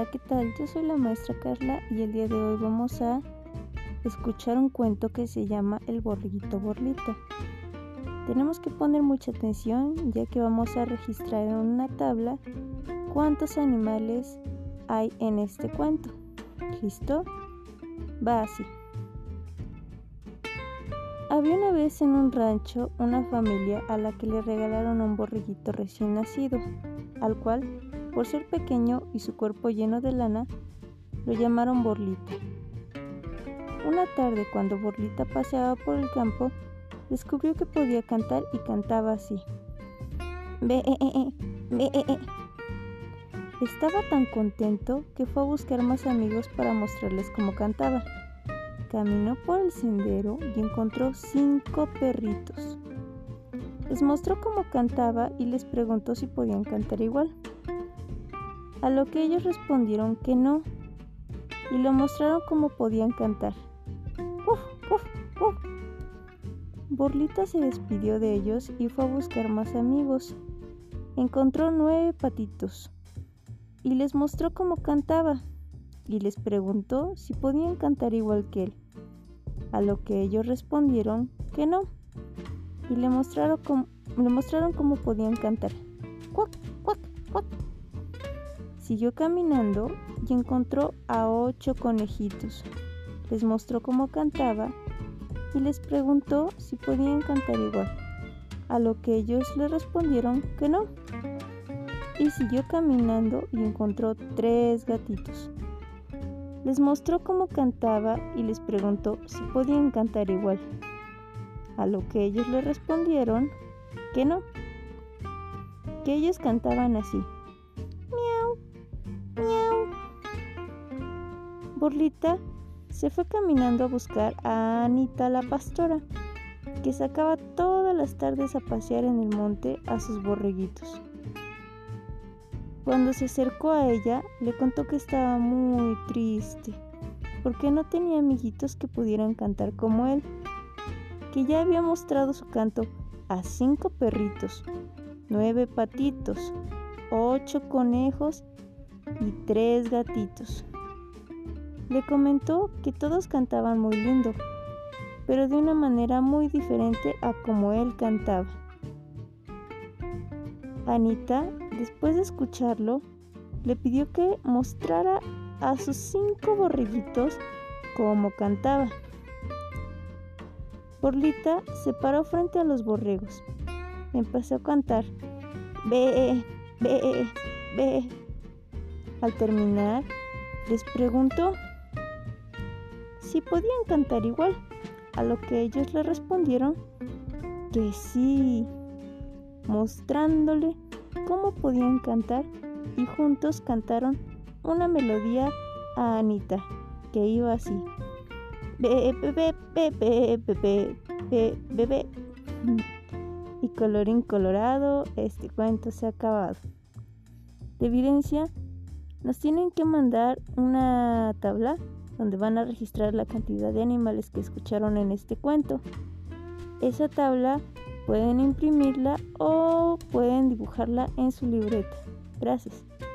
Hola, ¿qué tal? Yo soy la maestra Carla y el día de hoy vamos a escuchar un cuento que se llama El Borreguito Borlita. Tenemos que poner mucha atención ya que vamos a registrar en una tabla cuántos animales hay en este cuento. ¿Listo? Va así. Había una vez en un rancho una familia a la que le regalaron un borreguito recién nacido, al cual, por ser pequeño y su cuerpo lleno de lana, lo llamaron Borlita. Una tarde, cuando Borlita paseaba por el campo, descubrió que podía cantar y cantaba así: "Be, be, be". Estaba tan contento que fue a buscar más amigos para mostrarles cómo cantaba. Caminó por el sendero y encontró 5 perritos. Les mostró cómo cantaba y les preguntó si podían cantar igual, a lo que ellos respondieron que no, y lo mostraron cómo podían cantar. ¡Uf, uf, uf! Borlita se despidió de ellos y fue a buscar más amigos. Encontró 9 patitos y les mostró cómo cantaba y les preguntó si podían cantar igual que él, a lo que ellos respondieron que no, y le mostraron cómo podían cantar. ¡Cuac, cuac, cuac! Siguió caminando y encontró a 8 conejitos. Les mostró cómo cantaba y les preguntó si podían cantar igual, a lo que ellos le respondieron que no. Y siguió caminando y encontró 3 gatitos. Les mostró cómo cantaba y les preguntó si podían cantar igual, a lo que ellos le respondieron que no, que ellos cantaban así: miau, miau. Borlita se fue caminando a buscar a Anita la pastora, que sacaba todas las tardes a pasear en el monte a sus borreguitos. Cuando se acercó a ella, le contó que estaba muy triste, porque no tenía amiguitos que pudieran cantar como él, que ya había mostrado su canto a 5 perritos, 9 patitos, 8 conejos y 3 gatitos. Le comentó que todos cantaban muy lindo, pero de una manera muy diferente a como él cantaba. Anita, después de escucharlo, le pidió que mostrara a sus 5 borreguitos cómo cantaba. Borlita se paró frente a los borregos. Empezó a cantar: "Be, be, be". Al terminar, les preguntó si podían cantar igual, a lo que ellos le respondieron que sí, mostrándole cómo podían cantar, y juntos cantaron una melodía a Anita que iba así: "Be, be, be, be, be, be, be, be, be". Y colorín colorado, este cuento se ha acabado. De evidencia, nos tienen que mandar una tabla donde van a registrar la cantidad de animales que escucharon en este cuento. Esa tabla pueden imprimirla o pueden dibujarla en su libreta. Gracias.